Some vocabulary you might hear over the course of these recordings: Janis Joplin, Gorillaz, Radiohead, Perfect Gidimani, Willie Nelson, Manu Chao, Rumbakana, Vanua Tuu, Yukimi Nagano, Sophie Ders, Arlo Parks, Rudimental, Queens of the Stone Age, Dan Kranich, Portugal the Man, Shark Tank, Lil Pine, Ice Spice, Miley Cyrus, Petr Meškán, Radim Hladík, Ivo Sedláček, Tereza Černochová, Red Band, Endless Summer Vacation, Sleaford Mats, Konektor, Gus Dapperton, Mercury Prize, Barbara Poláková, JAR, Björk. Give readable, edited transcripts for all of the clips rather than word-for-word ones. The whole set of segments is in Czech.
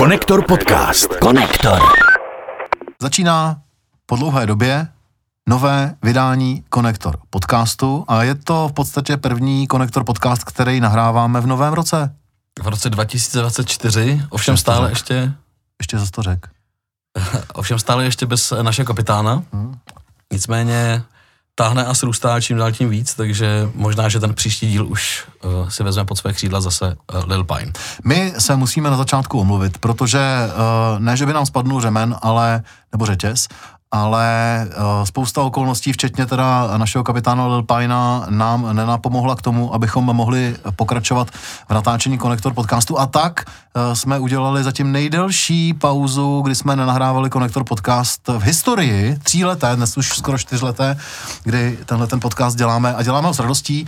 Konektor podcast. Konektor. Začíná po dlouhé době nové vydání Konektor podcastu a je to v podstatě první Konektor podcast, který nahráváme v novém roce. V roce 2024, ovšem stále řek. Ještě zas to řek. Ovšem stále ještě bez našeho kapitána. Nicméně táhne a srůstá čím dál tím víc, takže možná, že ten příští díl už si vezme pod své křídla zase Lil Pine. My se musíme na začátku omluvit, protože ne, že by nám spadnul řemen, nebo řetěz, ale spousta okolností, včetně teda našeho kapitána Lil Pina, nám nenapomohla k tomu, abychom mohli pokračovat v natáčení Konektor podcastu. A tak jsme udělali zatím nejdelší pauzu, kdy jsme nenahrávali Konektor podcast v historii, 3leté, dnes už skoro 4leté, kdy tenhle ten podcast děláme a děláme ho s radostí,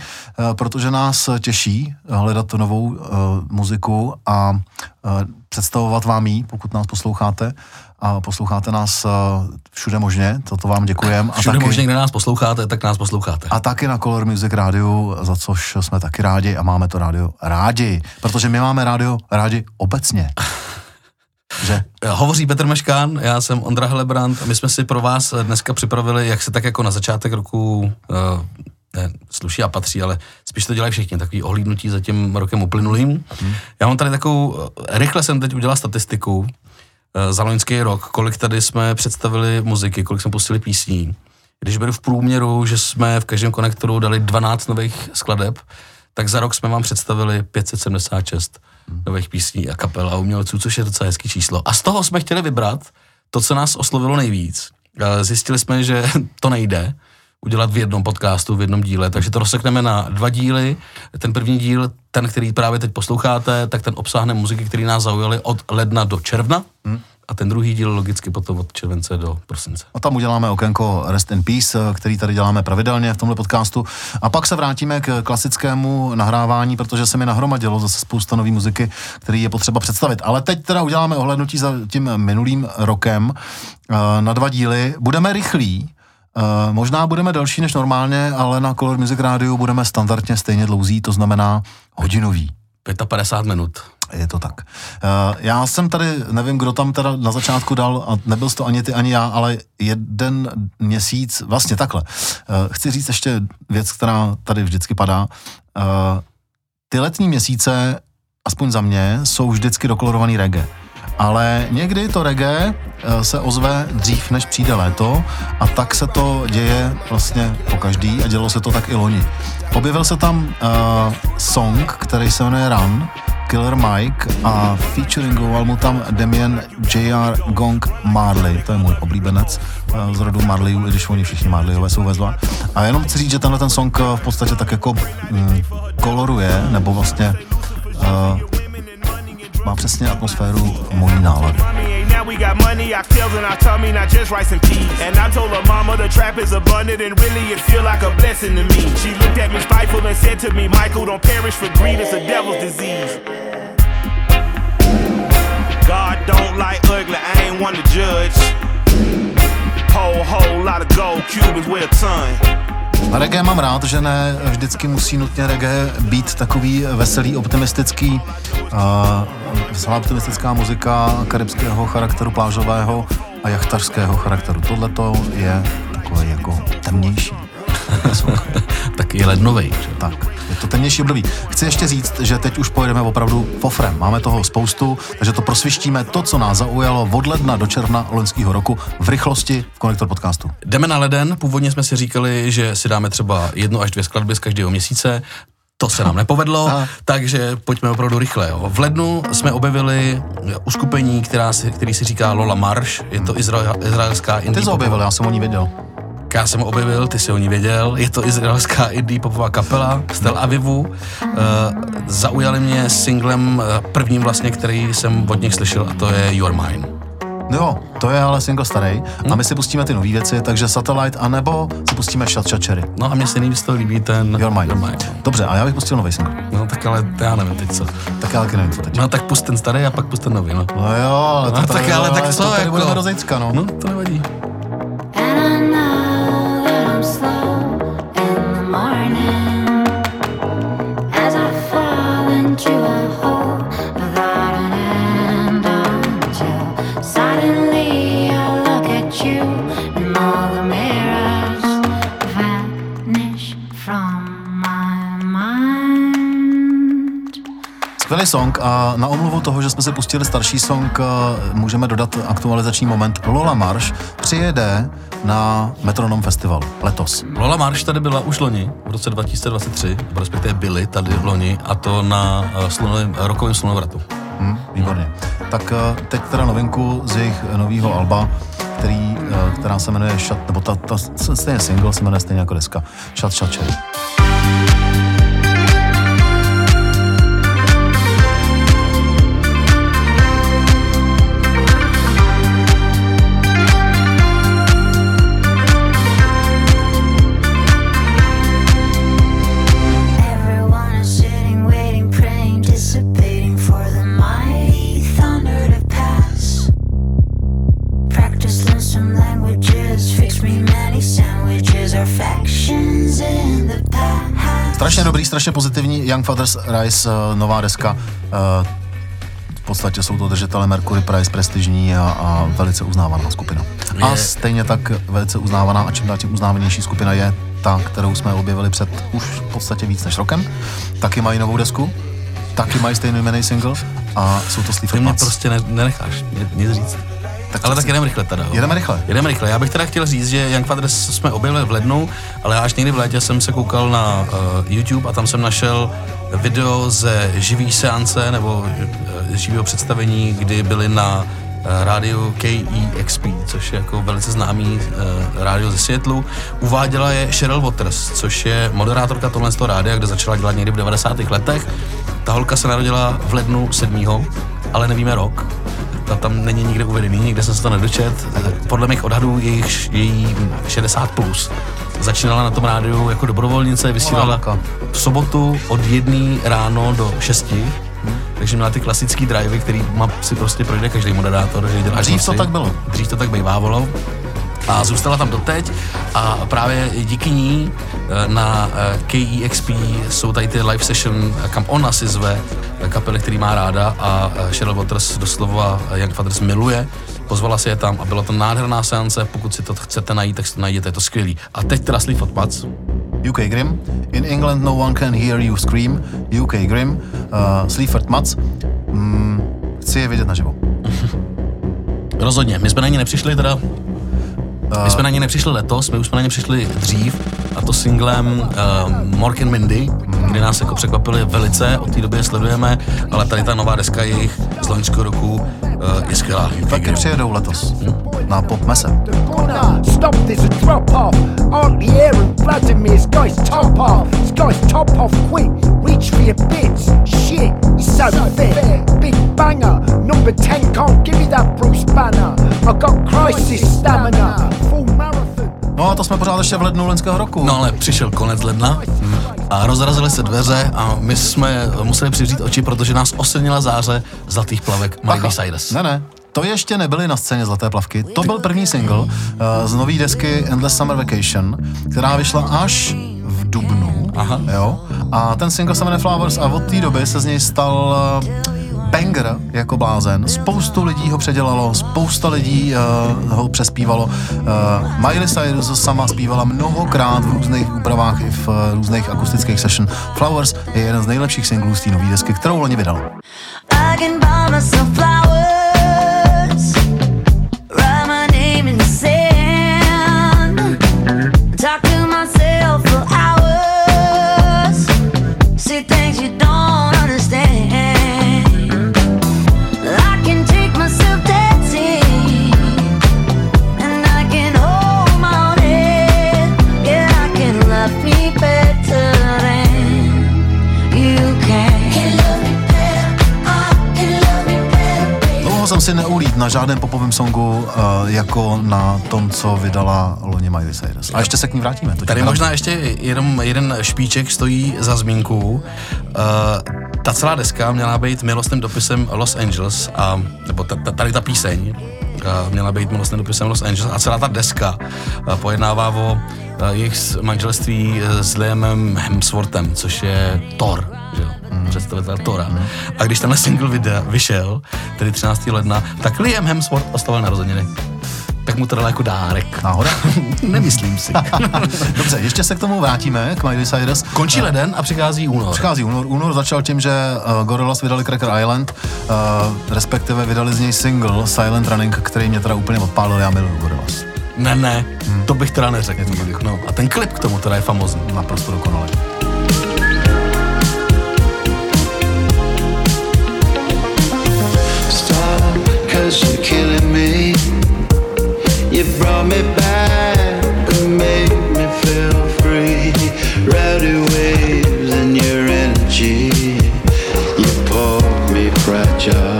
protože nás těší hledat novou muziku a představovat vám ji, pokud nás posloucháte. A posloucháte nás všude možně, toto vám děkujem. Všude možně, kde nás posloucháte, tak nás posloucháte. A taky na Color Music Radio, za což jsme taky rádi a máme to rádio rádi, protože my máme rádio rádi obecně. Že? Hovoří Petr Meškán, já jsem Ondra Helebrant a my jsme si pro vás dneska připravili, jak se tak jako na začátek roku sluší a patří, ale spíš to dělají všichni, takový ohlídnutí za tím rokem uplynulým. Já mám tady takovou, rychle jsem teď udělal statistiku, za loňský rok, kolik tady jsme představili muziky, kolik jsme pustili písní. Když beru v průměru, že jsme v každém konektoru dali 12 nových skladeb, tak za rok jsme vám představili 576 nových písní a kapel a umělců, což je docela hezký číslo. A z toho jsme chtěli vybrat to, co nás oslovilo nejvíc. Zjistili jsme, že to nejde udělat v jednom podcastu, v jednom díle, takže to rozsekneme na dva díly. Ten první díl, ten, který právě teď posloucháte, tak ten obsáhne muziky, které nás zaujaly od ledna do června. A ten druhý díl logicky potom od července do prosince. A tam uděláme okénko Rest in Peace, který tady děláme pravidelně v tomhle podcastu. A pak se vrátíme k klasickému nahrávání, protože se mi nahromadilo zase spousta nový muziky, který je potřeba představit. Ale teď teda uděláme ohlédnutí za tím minulým rokem na dva díly. Budeme rychlí. Možná budeme delší než normálně, ale na Color Music Radio budeme standardně stejně dlouzí, to znamená hodinový. 55 minut. Je to tak. Já jsem tady, nevím, kdo tam teda na začátku dal, a nebyl jsi to ani ty, ani já, ale jeden měsíc, vlastně takhle. Chci říct ještě věc, která tady vždycky padá. Ty letní měsíce, aspoň za mě, jsou vždycky dokolorovaný reggae. Ale někdy to reggae se ozve dřív, než přijde léto a tak se to děje vlastně po každý a dělo se to tak i loni. Objevil se tam song, který se jmenuje Run, Killer Mike a featuringoval mu tam Damien J.R. Gong Marley, to je můj oblíbenec z rodu Marleyů, i když oni všichni Marleyové jsou ve zla. A jenom chci říct, že tenhle ten song v podstatě tak jako koloruje, nebo vlastně má přesně atmosféru mojí nálady. Reggae mám rád, že ne vždycky musí nutně reggae být takový veselý, optimistický, veselá optimistická muzika karibského charakteru, plážového a jachtařského charakteru. Tohleto je takové jako temnější. Tak je lednovej. Tak, je to temnější období. Chci ještě říct, že teď už pojedeme opravdu fofrem. Máme toho spoustu, takže to prosvištíme to, co nás zaujalo od ledna do června loňského roku v rychlosti v Konektor podcastu. Jdeme na leden. Původně jsme si říkali, že si dáme třeba 1 až 2 skladby z každého měsíce. To se nám nepovedlo, takže pojďme opravdu rychle. Jo. V lednu jsme objevili uskupení, který si říká Lola Marsh. Je to izraelská indie. Ty jsi objevil, já jsem o ní věděl. Já jsem ho objevil, ty si o ní věděl. Je to izraelská indie popová kapela z Tel Avivu. Zaujali mě singlem prvním vlastně, který jsem od nich slyšel, a to je Your Mine. No jo, to je ale single starý. A my si pustíme ty nový věci, takže Satellite, anebo si pustíme Shat Cherry. No a mně se nejvíc toho líbí ten Your Mine. Dobře, a já bych pustil nový single. No tak ale já nevím teď co. Tak já taky nevím co teď. No tak pust ten starý a pak pust ten nový, no. No jo, no, tak ale tak to tady budeme rozejcka, no. No to nevadí. As I fall into a hole without an end. starý song a na omluvu toho, že jsme si pustili starší song, můžeme dodat aktualizační moment. Lola Marsh přijede na Metronom Festival letos. Lola Marsh tady byla už loni, v roce 2023, respektive byli tady loni, a to na rokovém slunovratu. Výborně. Tak teď teda novinku z jejich nového alba, která se jmenuje Shut, nebo ta stejně single se jmenuje stejně jako deska. Shut, Shut, Shut. Strašně dobrý, strašně pozitivní. Young Fathers Rise, nová deska. V podstatě jsou to držitele Mercury Prize, prestižní a velice uznávaná skupina. A stejně tak velice uznávaná a čím dál tím uznávanější skupina je ta, kterou jsme objevili před už v podstatě víc než rokem. Taky mají novou desku, taky mají stejnojmenný single a jsou to Sleaford Mats. Ty mě prostě nenecháš nic říct. Tak ale tak jedeme rychle teda. Jedeme rychle. Já bych teda chtěl říct, že Young Fathers jsme objevili v lednu, ale já až někdy v létě jsem se koukal na YouTube a tam jsem našel video ze živý seance nebo živého představení, kdy byli na rádiu KEXP, což je jako velice známý rádio ze Seattlu. Uváděla je Cheryl Waters, což je moderátorka tohle z toho rádia, kde začala dělat někdy v 90. letech. Ta holka se narodila v lednu 7., ale nevíme rok. Ta tam není nikde uvedený, nikde jsem se to nedočet. Podle mých odhadů její 60+. Začínala na tom rádiu jako dobrovolnice, vysílala v sobotu od 1 ráno do 6. Takže měla ty klasický drivey, který si prostě projde každý moderátor. A dřív to tak bylo. Dřív to tak bývávalo. A zůstala tam doteď a právě díky ní na KEXP jsou tady ty live session, kam ona si zve kapely, který má ráda, a Cheryl Waters doslova Young Fathers miluje. Pozvala si je tam a byla to nádherná seance. Pokud si to chcete najít, tak si to najdete, je to skvělý. A teď teda Sleaford Mats. UK Grimm. In England no one can hear you scream. UK Grimm. Sleaford Mats. Chci je vidět naživo. Rozhodně. My jsme na ní nepřišli teda. My jsme na ně nepřišli letos, my už jsme na ně přišli dřív, a to singlem Mork and Mindy, kdy nás jako překvapili velice, od té doby je sledujeme, ale tady ta nová deska jejich z loňského roku je skvělá. Taky přijedou letos na Pop Messe. No a to jsme pořád ještě v lednu loňského roku. No ale přišel konec ledna a rozrazily se dveře a my jsme museli přivřít oči, protože nás oslnila záře Zlatých plavek Miley Cyrus. Ne. To ještě nebyly na scéně Zlaté plavky, to byl první single z nový desky Endless Summer Vacation, která vyšla až v dubnu. Aha. Jo? A ten single se jmenuje Flowers a od té doby se z něj stal banger jako blázen. Spoustu lidí ho předělalo, spousta lidí ho přespívalo. Miley Cyrus sama zpívala mnohokrát v různých úpravách i v různých akustických session. Flowers je jeden z nejlepších singlů z té nový desky, kterou loni vydal. Si neulít na žádném popovém songu jako na tom, co vydala loni Miley Cyrus. A ještě se k ní vrátíme. Tady možná ještě jenom jeden špiček stojí za zmínku. Ta celá deska měla být milostným dopisem Los Angeles, nebo tady ta píseň měla být milostným dopisem Los Angeles a celá ta deska pojednává o jejich manželství s Liamem Hemsworthem, což je Thor, že jo? Představitel Thora. A když tenhle single vyšel, tedy 13. ledna, tak Liam Hemsworth oslavil narozeniny. tak mu to dala jako dárek. Náhoda? Nemyslím si. Dobře, ještě se k tomu vrátíme, k Miley Cyrus. Končí leden a přichází únor. Přichází únor. Únor začal tím, že Gorillaz vydali Cracker Island, respektive vydali z něj single Silent Running, který mě teda úplně odpálil, já miluju Gorillaz. Ne, to bych teda neřekl. No. A ten klip k tomu teda je famózní. Naprosto dokonalý. You're killing me. You brought me back and made me feel free. Rowdy waves and your energy. You pulled me fragile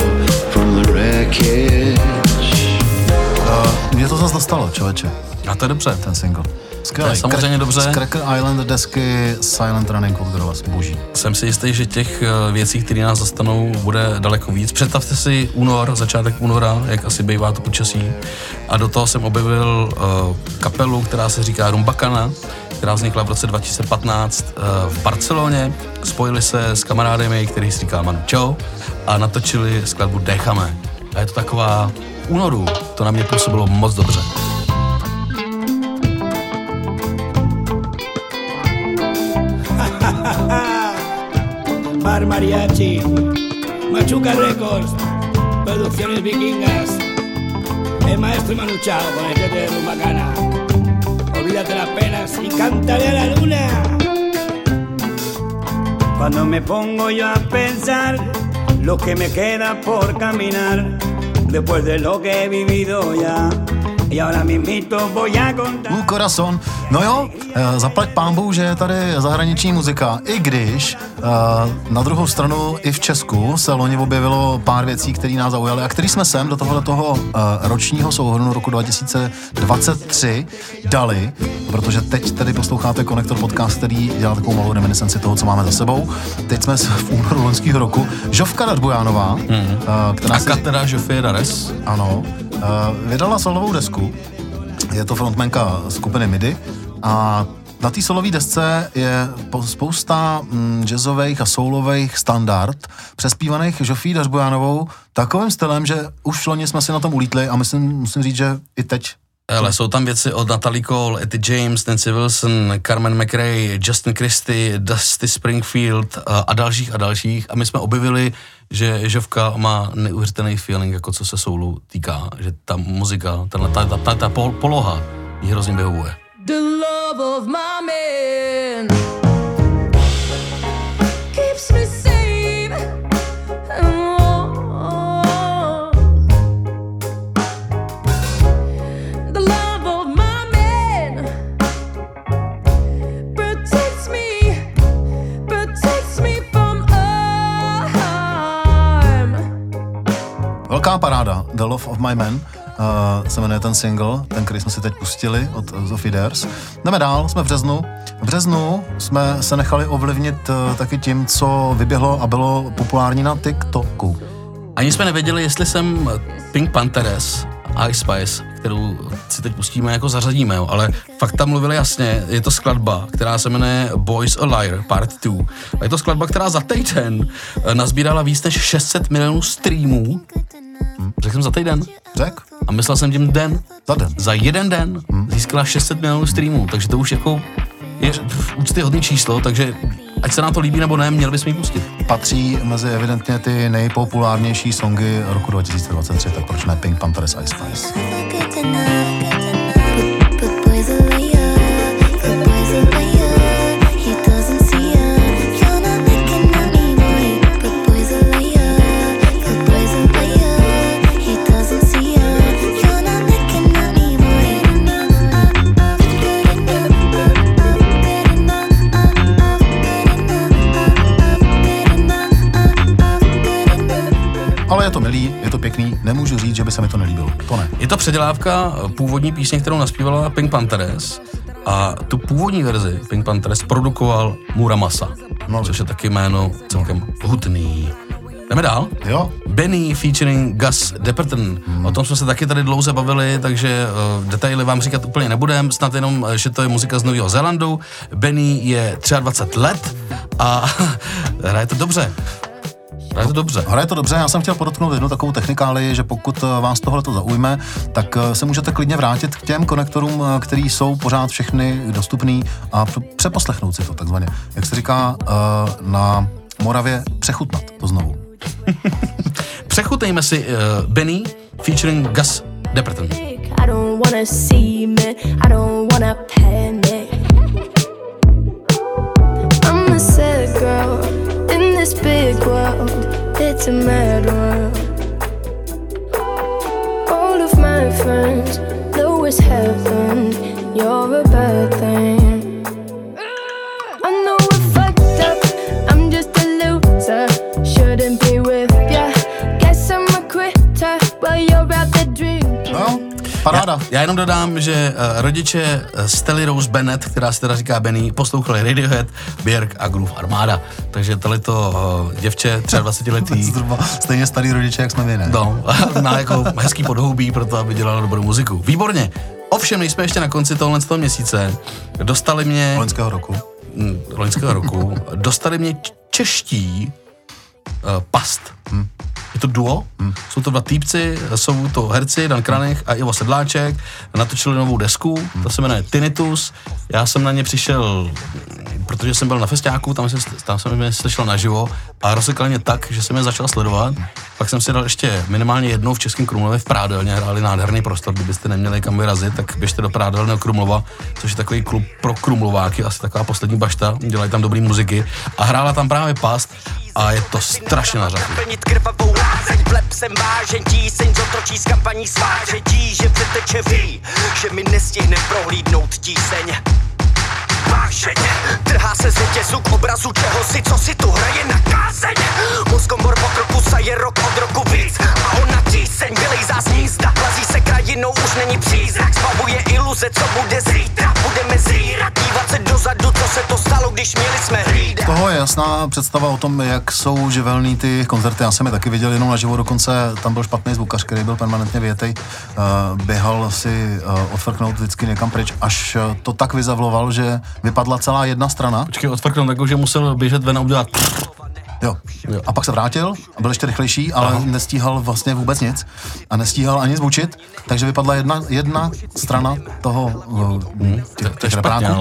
from the wreckage. Mě to zase dostalo, člověče. A to je dobře. Ten single. Skvělej. Samozřejmě dobře. Z Cracker Island desky Silent Running, kterou vás boží. Jsem si jistý, že těch věcí, které nás zastanou, bude daleko víc. Představte si únor, začátek února, jak asi bývá to počasí. A do toho jsem objevil kapelu, která se říká Rumbakana, která vznikla v roce 2015 v Barceloně. Spojili se s kamarádemi, který se říká Manu Chao, a natočili skladbu Déchame. A je to taková únoru. To na mě působilo moc dobře. Bar Mariachi, Machuca Records, Producciones Vikingas, el maestro Manu Chao con el tete de Rumbakana. Olvídate las penas y cántale a la luna. Cuando me pongo yo a pensar lo que me queda por caminar, después de lo que he vivido ya. U Corazon. No jo, zaplať pánbou, že je tady zahraniční muzika. I když na druhou stranu i v Česku se loni objevilo pár věcí, které nás zaujaly a který jsme sem do tohoto ročního souhrnu roku 2023 dali, protože teď tady posloucháte Konektor podcast, který dělá takovou malou reminiscenci toho, co máme za sebou. Teď jsme v únoru loňského roku. Žofka Radbojánová, která se... Katera Žofie Dares. Ano. Vydala solovou desku, je to frontmanka skupiny Midi a na té solové desce je spousta jazzových a soulových standard přespívaných Žofí Dařbojánovou takovým stylem, že už loni jsme si na tom ulítli a musím říct, že i teď. Ale jsou tam věci od Natalie Cole, Etty James, Nancy Wilson, Carmen McRae, Justin Christie, Dusty Springfield a dalších a dalších. A my jsme objevili, že Žovka má neuvěřitelný feeling, jako co se soulu týká. Že ta muzika, ta poloha ji hrozně vyhovuje. The love of my man keeps me safe. Velká paráda, The Love of My Man, se jmenuje ten single, ten, který jsme si teď pustili od Zofie Dares. Jdeme dál, jsme v březnu. V březnu jsme se nechali ovlivnit taky tím, co vyběhlo a bylo populární na TikToku. Ani jsme nevěděli, jestli jsem Pink Panthers, Ice Spice, kterou si teď pustíme, jako zařadíme, jo. Ale fakt tam mluvili jasně, je to skladba, která se jmenuje Boys a Liar Part 2. A je to skladba, která za týden nazbírala víc než 600 milionů streamů. Řekl jsem za týden. Řek. A myslel jsem tím den. Za den. Za jeden den získala 600 milionů streamů, takže to už jako je úctyhodný číslo, takže ať se nám to líbí nebo ne, měl bys mi pustit. Patří mezi evidentně ty nejpopulárnější songy roku 2023, tak proč ne Pink Panthers Ice Spice. Nemůžu říct, že by se mi to nelíbilo. To ne. Je to předělávka původní písně, kterou naspívala Pink Panthers a tu původní verzi Pink Panthers produkoval Muramasa, což je taky jméno celkem hutný. Jdeme dál. Jo. Benee featuring Gus Dapperton. O tom jsme se taky tady dlouze bavili, takže detaily vám říkat úplně nebudem, snad jenom, že to je muzika z Nového Zélandu. Benee je 23 let a hraje to dobře. Hraje to dobře. Hraje to dobře, já jsem chtěl podotknout jednu takovou technikálii, že pokud vás tohleto zaujme, tak se můžete klidně vrátit k těm konektorům, který jsou pořád všechny dostupný a přeposlechnout si to takzvaně. Jak se říká na Moravě, přechutnat to znovu. Přechutnejme si Benee featuring Gus Dapperton. I don't wanna see me, I don't wanna panic. I'm a sad girl in this big world, it's a mad world. All of my friends know it's heaven, you're a bad thing. I know we're fucked up, I'm just a loser, shouldn't be with ya. Guess I'm a quitter, but you're out the dream. Well, paráda. Já jenom dodám, že rodiče Stelly Rose Bennett, která se teda říká Benee, poslouchali Radiohead, Björk a Groove Armada. Takže tohleto děvče 23letý. Stejně starý rodiče, jak jsme my, ne? No, má jako hezký podhoubí pro to, aby dělala dobrou muziku. Výborně. Ovšem, nejsme ještě na konci tohoto měsíce. Dostali mě... Loňského roku. Dostali mě čeští Past. Je to duo, jsou to dva týpci, jsou to herci Dan Kranich a Ivo Sedláček, natočili novou desku, ta se jmenuje Tinnitus, já jsem na ně přišel, protože jsem byl na festiáku, tam jsem mě slyšel naživo a rozsekal mě tak, že jsem je začal sledovat, pak jsem si dal ještě minimálně jednou v Českém Krumlově v Prádelně, hráli nádherný prostor, kdybyste neměli kam vyrazit, tak běžte do Prádelného Krumlova, což je takový klub pro krumlováky, asi taková poslední bašta, dělají tam dobrý muziky a hrála tam právě Past a je to strašně nařadný. Lázeň blepsem vážen tíseň zotročí z kampaní svážetí, že přeteče ví, že mi nestihne prohlídnout tíseň. Vážeň, trhá se řetězu k obrazu čeho si, co si tu hraje na kázeň. Mozkomor po kroku saje rok od roku víc a ona tíseň vylejzá z nízda. Plazí se krajinou, už není přízrak, zbavuje iluze, co bude zítra. Budeme zírat, dívat se dozadu, co se to stalo, když měli jsme hlídat. Toho je jasná představa o tom, jak jsou živelný ty koncerty. Já jsem je taky viděl jenom naživo, dokonce tam byl špatný zvukař, který byl permanentně větej. Běhal si odfrknout vždycky někam pryč, až to tak vyzavloval, že vypadla celá jedna strana. Počkej, odfrknout tak, že musel běžet ven a udělat... Jo. A pak se vrátil a byl ještě rychlejší, ale nestíhal vlastně vůbec nic a nestíhal ani zvučit, takže vypadla jedna strana toho těch repráků.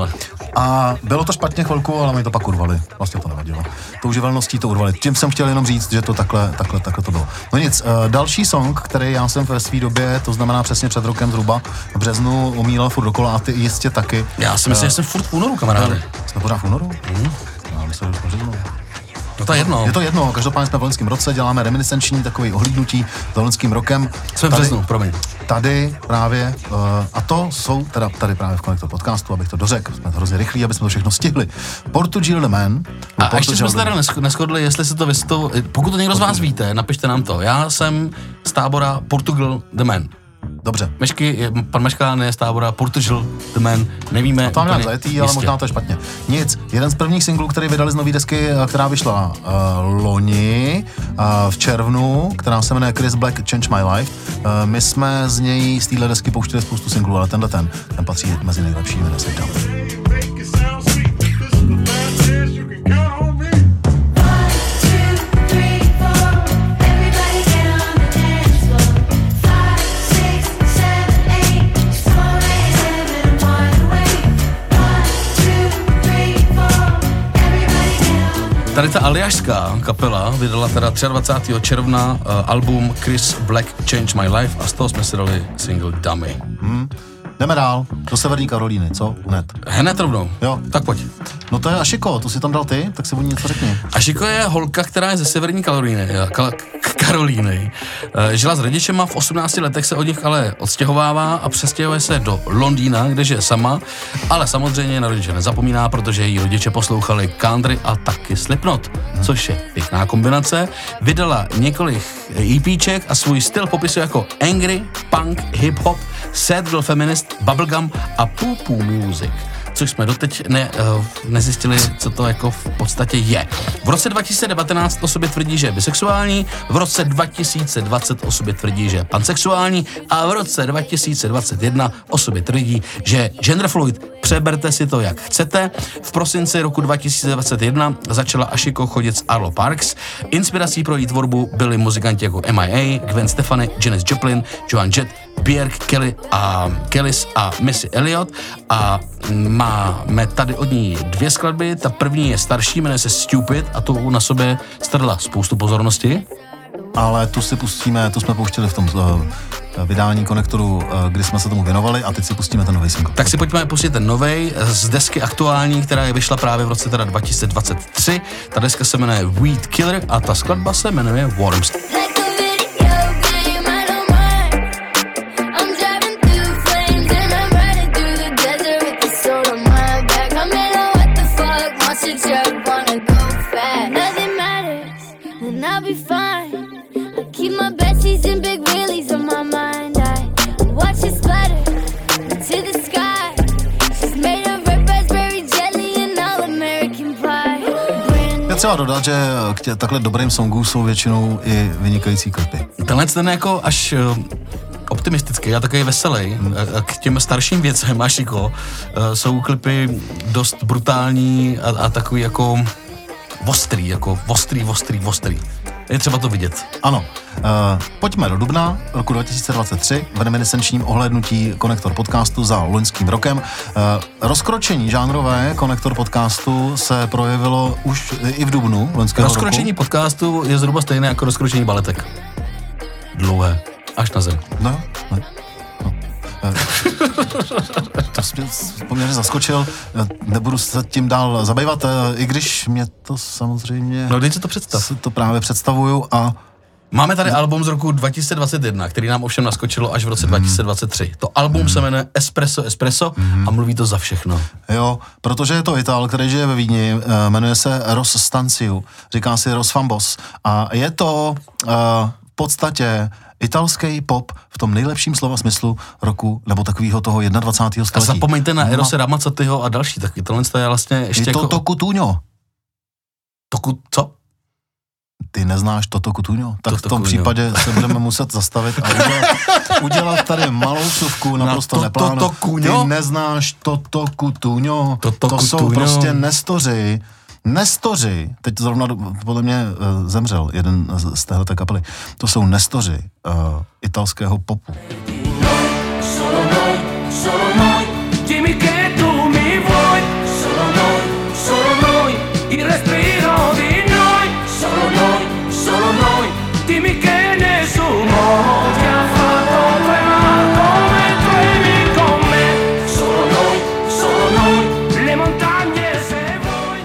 A bylo to špatně chvilku, ale my to pak urvali. Vlastně to nevadilo. Tou živelností to urvali. Tím jsem chtěl jenom říct, že to takhle to bylo. No nic, další song, který já jsem ve své době, to znamená přesně před rokem zhruba, v březnu omílal furt dokola a ty jistě taky. Já si myslím, že jsem furt v únoru, kamaráde. Jsme pořád v únoru? Je to jedno, každopádně jsme v loňském roce, děláme reminiscenční takový ohlídnutí za loňským rokem. Jsme v březnu, promiň. Tady právě, a to jsou teda tady právě v Konektor podcastu, abych to dořekl, jsme hrozně rychlí, aby jsme to všechno stihli. Portugal the Man. A ještě jsme se teda neshodli, jestli se to pokud to někdo z vás víte, napište nám to. Já jsem z tábora Portugal the Man. Dobře. Pan Meška je z tábora Portugal the Man, nevíme. A to mám nějak zajetý, ale možná to je špatně. Nic, jeden z prvních singlů, který vydali z nový desky, která vyšla loni v červnu, která se jmenuje Chris Black Change My Life. My jsme z něj, z téhle desky pouštili spoustu singlů, ale ten patří mezi nejlepší jména se tam. Tady ta aljašská kapela vydala teda 23. června album Chris Black Change My Life a z toho jsme si dali single Dummy. Jdeme dál, do Severní Karolíny, co? Hned rovnou. Jo. Tak pojď. No to je Ashiko, to si tam dal ty, tak si o ní něco řekni. Ashiko je holka, která je ze Severní Karolíny. Žila s rodičema, v 18 letech se od nich ale odstěhovává a přestěhuje se do Londýna, kde žije sama, ale samozřejmě na rodiče nezapomíná, protože její rodiče poslouchali country a taky Slipknot, což je pěkná kombinace. Vydala několik EPček a svůj styl popisuje jako angry, punk, hip-hop, sad girl feminist, bubblegum a poo-poo music. což jsme doteď nezjistili, co to jako v podstatě je. V roce 2019 o sobě tvrdí, že je bisexuální, v roce 2020 o sobě tvrdí, že je pansexuální a v roce 2021 o sobě tvrdí, že je genderfluid. Přeberte si to, jak chcete. V prosinci roku 2021 začala Ashiko chodit s Arlo Parks. Inspirací pro její tvorbu byli muzikanti jako M.I.A., Gwen Stefani, Janis Joplin, Joan Jett, Björk, Kellys a Missy Elliott. A máme tady od ní dvě skladby. Ta první je starší, jmenuje se Stupid a tu na sobě strhla spoustu pozornosti. Ale tu si pustíme, tu jsme pouštěli v tom vydání konektoru, kdy jsme se tomu věnovali a teď si pustíme ten nový single. Tak si pojďme pustit ten novej z desky aktuální, která je vyšla právě v roce 2023. Ta deska se jmenuje Weed Killer a ta skladba se jmenuje Worms. Třeba dodat, že k takhle dobrým songům jsou většinou i vynikající klipy. Tenhle ten je jako až optimistický a takový veselý. K těm starším věcem, Ashiko, jsou klipy dost brutální a takový jako ostrý. Je třeba to vidět. Ano. Pojďme do dubna roku 2023 v reminiscenčním ohlédnutí Konektor podcastu za loňským rokem. Rozkročení žánrové Konektor podcastu se projevilo už i v dubnu loňského roku. Rozkročení podcastu je zhruba stejné jako rozkročení baletek. Dlouhé. Až na zem. No. To jsi mě poměrně zaskočil, nebudu se tím dál zabývat, i když mě to samozřejmě... No, dej si to představ. Si to právě představuju a... Máme tady album z roku 2021, který nám ovšem naskočilo až v roce 2023. To album se jmenuje Espresso a mluví to za všechno. Jo, protože je to Ital, který žije ve Vídni, jmenuje se Ros Stanciu, říká si Ros Fambos a je to v podstatě... italský pop v tom nejlepším slova smyslu roku, nebo takového toho 21. století. A zapomeňte na Erose Ramazzotiho a další, tak tohle je vlastně ještě jako... Toto Cutugno. Co? Ty neznáš Toto Cutugno? Tak Toto v tom případě se budeme muset zastavit a udělat tady malou vsuvku, naprosto neplánu. Toto Cutugno? Ty neznáš Toto Cutugno? To jsou prostě nestoři. Nestoři, teď zrovna podle mě zemřel jeden z téhleté kapely, to jsou nestoři italského popu.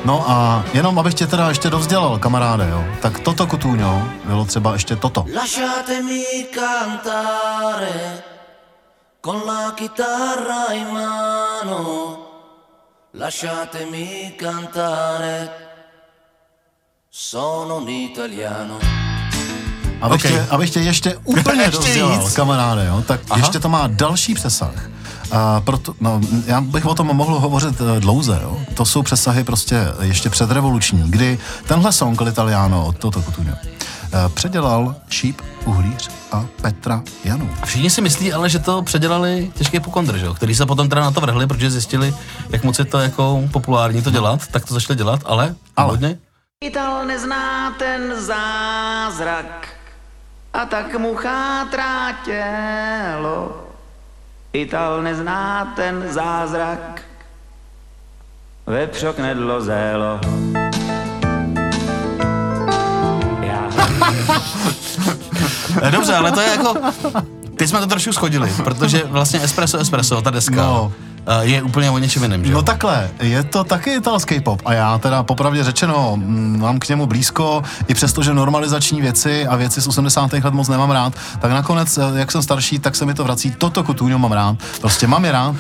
No a jenom abych tě teda ještě dovzdělal, kamaráde, jo, tak Toto Cutugno bylo třeba ještě toto. Lasciatemi cantare con la chitarra in mano. Lasciatemi cantare. Sono un italiano. Abych tě ještě úplně dozdělal, kamaráde, jo, tak ještě to má další přesah. A proto, já bych o tom mohl hovořit dlouze, jo. To jsou přesahy prostě ještě předrevoluční, kdy tenhle song L'Italiano od Toto Cutugno předělal Šíp, Uhlíř a Petra Janů. A všichni si myslí ale, že to předělali Těžký pokondr, jo, kteří se potom teda na to vrhli, protože zjistili, jak moc je to jako populární to dělat, tak to začali dělat, ale. Hodně. Ital nezná ten zázrak. A tak mu chátrá tělo, Ital nezná ten zázrak, vepřo knedlo zélo. Dobře, ale to je jako, teď jsme to trošku schodili, protože vlastně Espresso, ta deska, no, je úplně o něčem jiném, že jo? No takhle, je to taky italský pop a já teda popravdě řečeno mám k němu blízko, i přesto, že normalizační věci a věci z 80. let moc nemám rád, tak nakonec, jak jsem starší, tak se mi to vrací, Toto Cutugno mám rád, prostě mám je rád,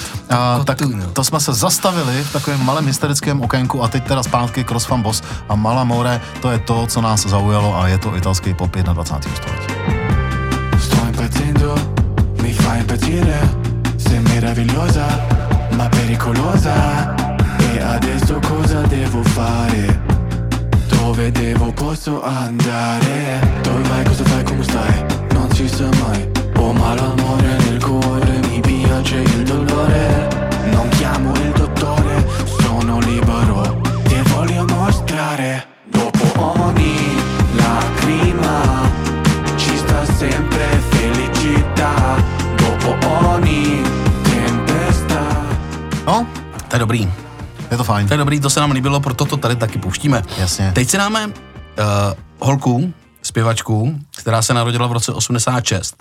tak to jsme se zastavili v takovém malém hysterickém okénku a teď teda zpátky Ros Fambos a Mala More, to je to, co nás zaujalo a je to italský pop 21. století. Sei meravigliosa, ma pericolosa. dove devo, posso andare. Dove vai, cosa fai, come stai? Non si sa mai. Ho malamore nel cuore, mi piace il dolore. Non chiamo il dottore, sono libero, ti voglio mostrare. Dopo ogni lacrima ci sta sempre felicità. Dopo ogni tempesta. No, to je dobrý. Je to fajn. To je dobrý, to se nám líbilo, proto to tady taky pouštíme. Jasně. Teď si dáme holku, zpěvačku, která se narodila v roce 86.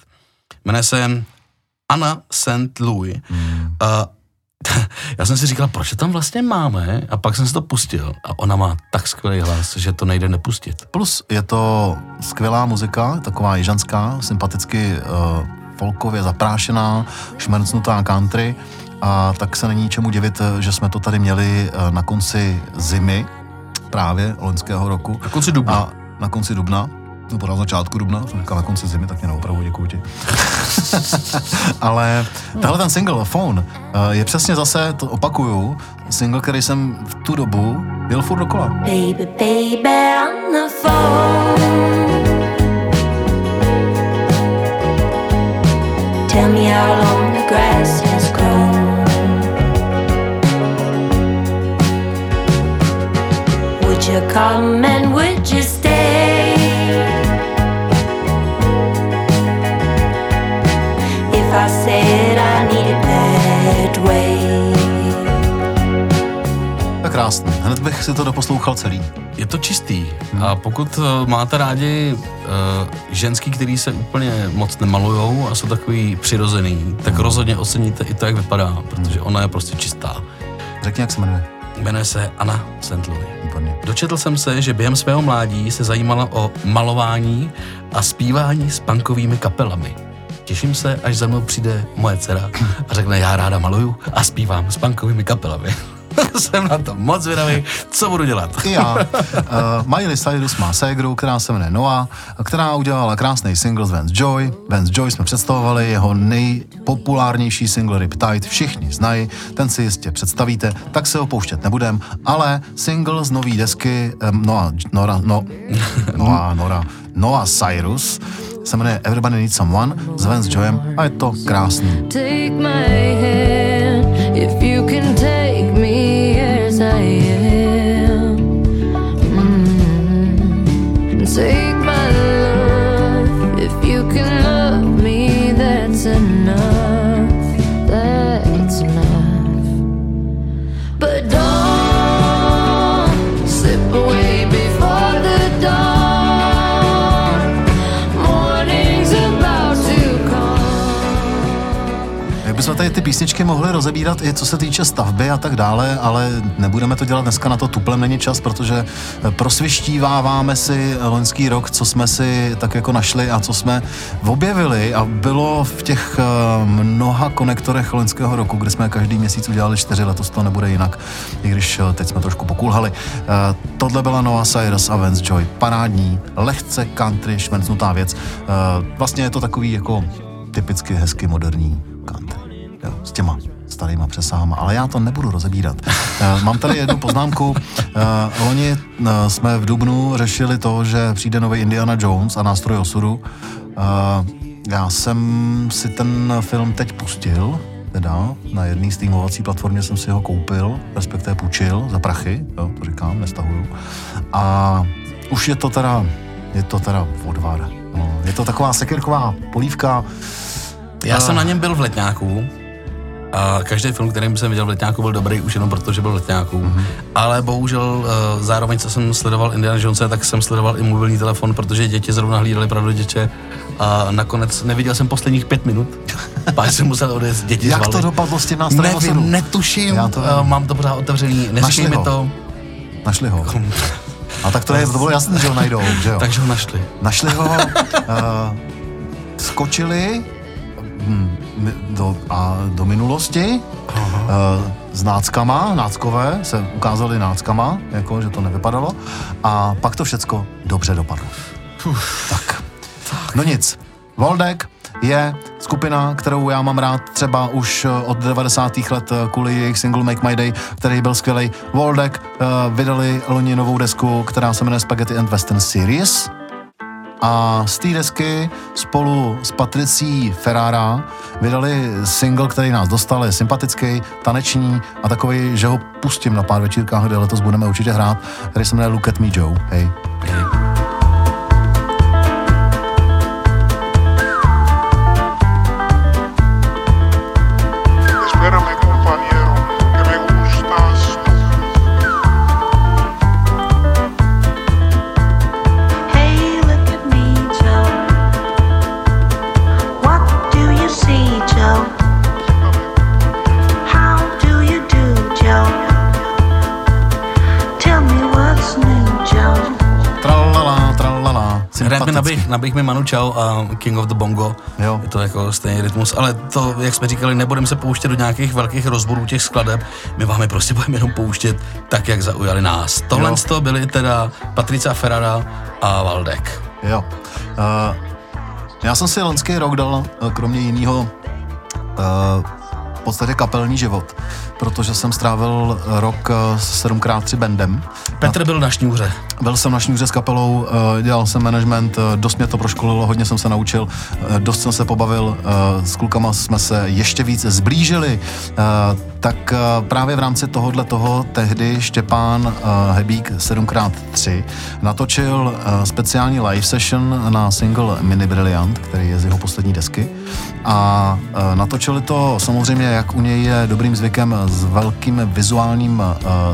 Jmenuje se Anna St. Louis. Já jsem si říkal, proč tam vlastně máme? A pak jsem si to pustil. A ona má tak skvělý hlas, že to nejde nepustit. Plus je to skvělá muzika, taková jižanská, sympaticky folkově zaprášená, šmrcnutá country. A tak se není čemu divit, že jsme to tady měli na konci zimy, právě loňského roku. Na konci dubna. A na konci dubna. No, pořád začátku dubna, jsem říkal na konci zimy, tak mě naopravu, děkuji ti. Ale tahle ten single, Phone, je přesně zase, to opakuju, single, který jsem v tu dobu byl furt dokola. Baby, baby, on the phone. Tell me how long the grass has grown. Would you come and would you stay? If I said I need it that way. Tak krásný, hned bych si to doposlouchal celý. Je to čistý. A pokud máte rádi ženský, který se úplně moc nemalujou a jsou takový přirozený, tak rozhodně oceníte i to, jak vypadá, protože ona je prostě čistá. Řekni, jak se jmenuje. Jmenuje se Anna St. Louis. Výborně. Dočetl jsem se, že během svého mládí se zajímala o malování a zpívání s punkovými kapelami. Těším se, až za mnou přijde moje dcera a řekne, já ráda maluju a zpívám s punkovými kapelami. Jsem na to moc zvědavý, co budu dělat. I já. Miley Cyrus má ségru, která se jmenuje Noah, která udělala krásný single z Vance Joy. Vance Joy jsme představovali, jeho nejpopulárnější single Riptide všichni znají, ten si jistě představíte, tak se ho pouštět nebudem, ale single z nový desky Noah Cyrus se jmenuje Everybody Needs Someone s Vance Joyem a je to krásný. Take my hand, if you can take me as I am. Take my love, if you can love me, that's enough, that's enough. But don't slip away before the dawn. Bychom tady ty písničky mohli rozebírat i co se týče stavby a tak dále, ale nebudeme to dělat dneska, na to tuplem není čas, protože prosvištíváváme si loňský rok, co jsme si tak jako našli a co jsme objevili a bylo v těch mnoha konektorech loňského roku, kde jsme každý měsíc udělali 4, letos to nebude jinak, i když teď jsme trošku pokulhali. Tohle byla Noah Cyrus a Vance Joy, parádní, lehce country, šmrcnutá věc. Vlastně je to takový jako typicky hezky moderní country. S těma starýma přesahama, ale já to nebudu rozebírat. Mám tady jednu poznámku. Loni jsme v dubnu řešili to, že přijde nový Indiana Jones a nástroj osudu. Já jsem si ten film teď pustil, teda na jedné streamovací platformě jsem si ho koupil, respektive půjčil za prachy, jo, to říkám, nestahuju. A už je to teda odvar. No, je to taková sekirková polívka. Já jsem na něm byl v letňáku. A každý film, který jsem viděl v letňáku, byl dobrý už jenom proto, že byl v letňáku. Mm-hmm. Ale bohužel zároveň, co jsem sledoval Indiana Jonesa, tak jsem sledoval i mobilní telefon, protože děti zrovna hlídali Pravdoděče a nakonec neviděl jsem posledních 5 minut. Pak jsem musel odjet, děti zvali. Jak to dopadlo s tím nástrojem osudu? Nevím, netuším, mám to pořád otevřený, neříkej mi to. Našli ho. A tak to bylo jasný, že ho najdou, že jo? Takže ho našli. Našli ho, skočili do minulosti s náckama, náckové se ukázali náckama, jako, že to nevypadalo a pak to všecko dobře dopadlo. Tak. No nic, Valdek je Skupina, kterou já mám rád třeba už od 90. let kvůli jejich single Make My Day, který byl skvělej. Valdek vydali loni novou desku, která se jmenuje Spaghetti and Western Series. A z té desky spolu s Patricí Ferrara vydali single, který nás dostal, je sympatický, taneční a takový, že ho pustím na pár večírkách, kde letos budeme určitě hrát, který se jmenuje Look at Me Joe. Hej. Rád bych mi Manu Chao a King of the Bongo, jo. Je to jako stejný rytmus, ale to, jak jsme říkali, nebudeme se pouštět do nějakých velkých rozborů těch skladeb, my vám je prostě budeme jenom pouštět tak, jak zaujali nás. Tohle z toho byly teda Patricia Ferrara a Valdek. Jo, já jsem si loňský rok dal, kromě jiného, v podstatě kapelní život, protože jsem strávil rok s 7x3 bandem. Petr byl na šňůře. Byl jsem na šňůře s kapelou, dělal jsem management, dost mě to proškolilo, hodně jsem se naučil, dost jsem se pobavil, s klukama jsme se ještě víc zblížili, tak právě v rámci tohohle toho tehdy Štěpán Hebík 7x3 natočil speciální live session na single Mini Brilliant, který je z jeho poslední desky a natočili to samozřejmě, jak u něj je dobrým zvykem, s velkým vizuálním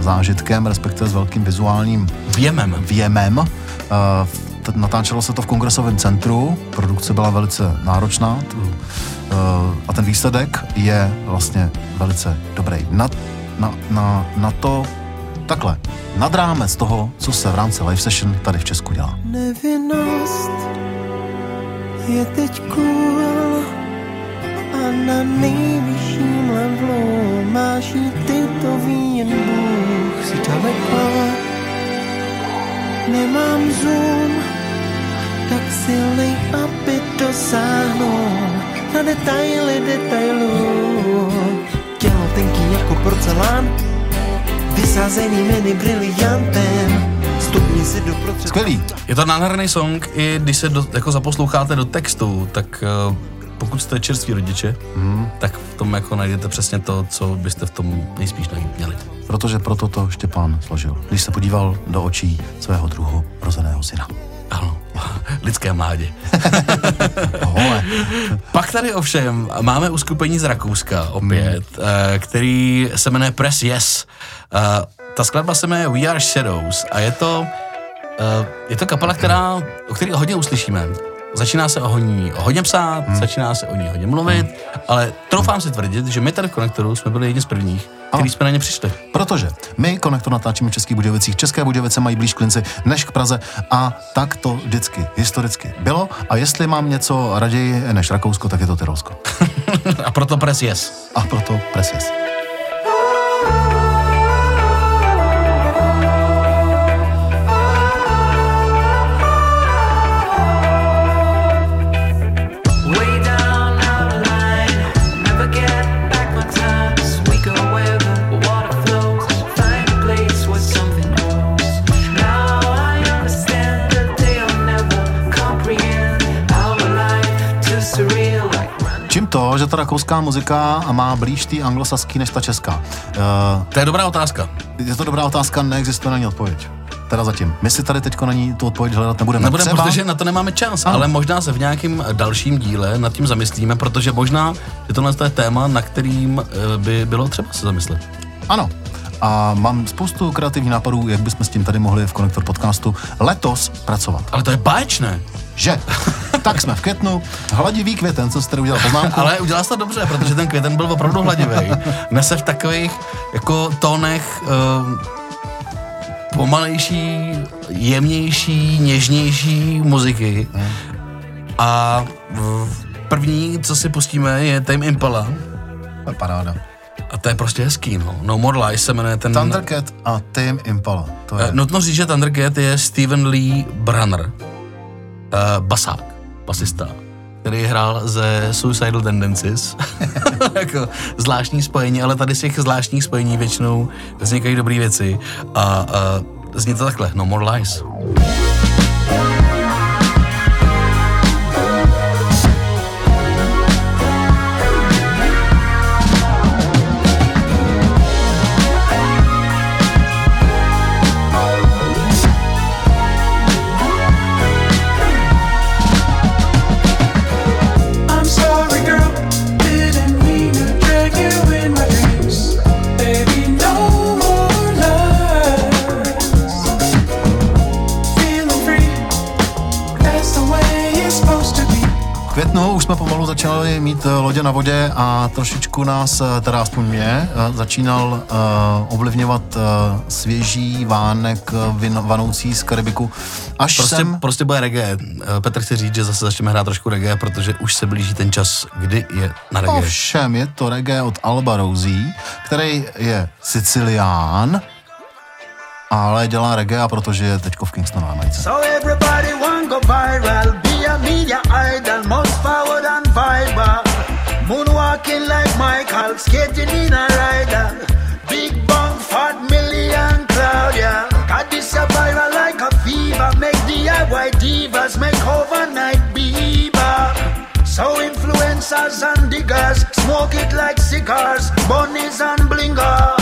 zážitkem, respektive s velkým vizuálním věmem. Natáčelo se to v Kongresovém centru, produkce byla velice náročná a ten výsledek je vlastně velice dobrý. Na to takhle, nad rámec toho, co se v rámci live session tady v Česku dělá. Nevinnost je teď cool a na nejvyšším levelu máš jí, ty to ví, jen Bůh, si daleko. Nemám zoom, tak silný, aby dosáhnul na detaily detailů. Tělo tenký jako porcelán, vysázený mini briliantem. Skvělý. Je to nádherný song, i když se jako zaposloucháte do textu, tak... Pokud jste čerství rodiče, tak v tom jako najdete přesně to, co byste v tom nejspíš najít měli. Protože proto to Štěpán složil, když se podíval do očí svého druhu rozeného syna. Ano, lidské mládě. Pak tady ovšem máme uskupení z Rakouska opět, který se jmenuje Press Yes. Ta skladba se jmenuje We Are Shadows a je to kapela, o které hodně uslyšíme. Začíná se o ní hodně psát, začíná se o ní hodně mluvit, ale troufám si tvrdit, že my tady v Konektoru jsme byli jedni z prvních, který jsme na ně přišli. Protože my Konektor natáčíme v Českých Budějovicích, České Budějovice mají blíž k Linci než k Praze a tak to vždycky historicky bylo a jestli mám něco raději než Rakousko, tak je to Tyrolsko. A proto Press Yes. To, že ta rakouská muzika má blíž té anglosaský než ta česká. To je dobrá otázka. Je to dobrá otázka, neexistuje na ní odpověď. Teda zatím. My si tady teďko na ní tu odpověď hledat nebudeme. Nebudeme, protože na to nemáme čas, ale možná se v nějakém dalším díle nad tím zamyslíme, protože možná je tohle je téma, na kterým by bylo třeba se zamyslet. Ano. A mám spoustu kreativních nápadů, jak bychom s tím tady mohli v Konektor podcastu letos pracovat. Ale to je báječné. Že? Tak jsme v květnu. Hladivý květen, co jste udělal poznámku. Ale udělal jsi to dobře, protože ten květen byl opravdu hladivý. Nese v takových jako tónech pomalejší, jemnější, něžnější muziky. A první, co si pustíme, je Tame Impala. Paráda. A to je prostě hezký, no. No More Lies se jmenuje ten... Thundercat a Tame Impala. To je... Nutno říct, že Thundercat je Steven Lee Brunner. Basák, basista. který hrál ze Suicidal Tendencies. Jako zvláštní spojení, ale tady z těch zvláštních spojení většinou vznikají dobré věci. A zní to takhle, No More Lies. Už jsme pomalu začali mít lodě na vodě a trošičku nás, teda aspoň mě, začínal ovlivňovat svěží vánek vanoucí z Karibiku. Až prostě bude reggae. Petr chce říct, že zase začneme hrát trošku reggae, protože už se blíží ten čas, kdy je na reggae. Ovšem, je to reggae od Alba Rousey, který je Sicilián, ale dělá reggae, a protože je teďko v Kingstonu na Jamajce. So everybody want go viral, be a media idol, most forward and viral. Moonwalking like Michael, skating in a rider. Big bang, fat million crowd, yeah. Got this a viral like a fever, make DIY divas, make overnight beaver. So influencers and diggers, smoke it like cigars, bunnies and blingers.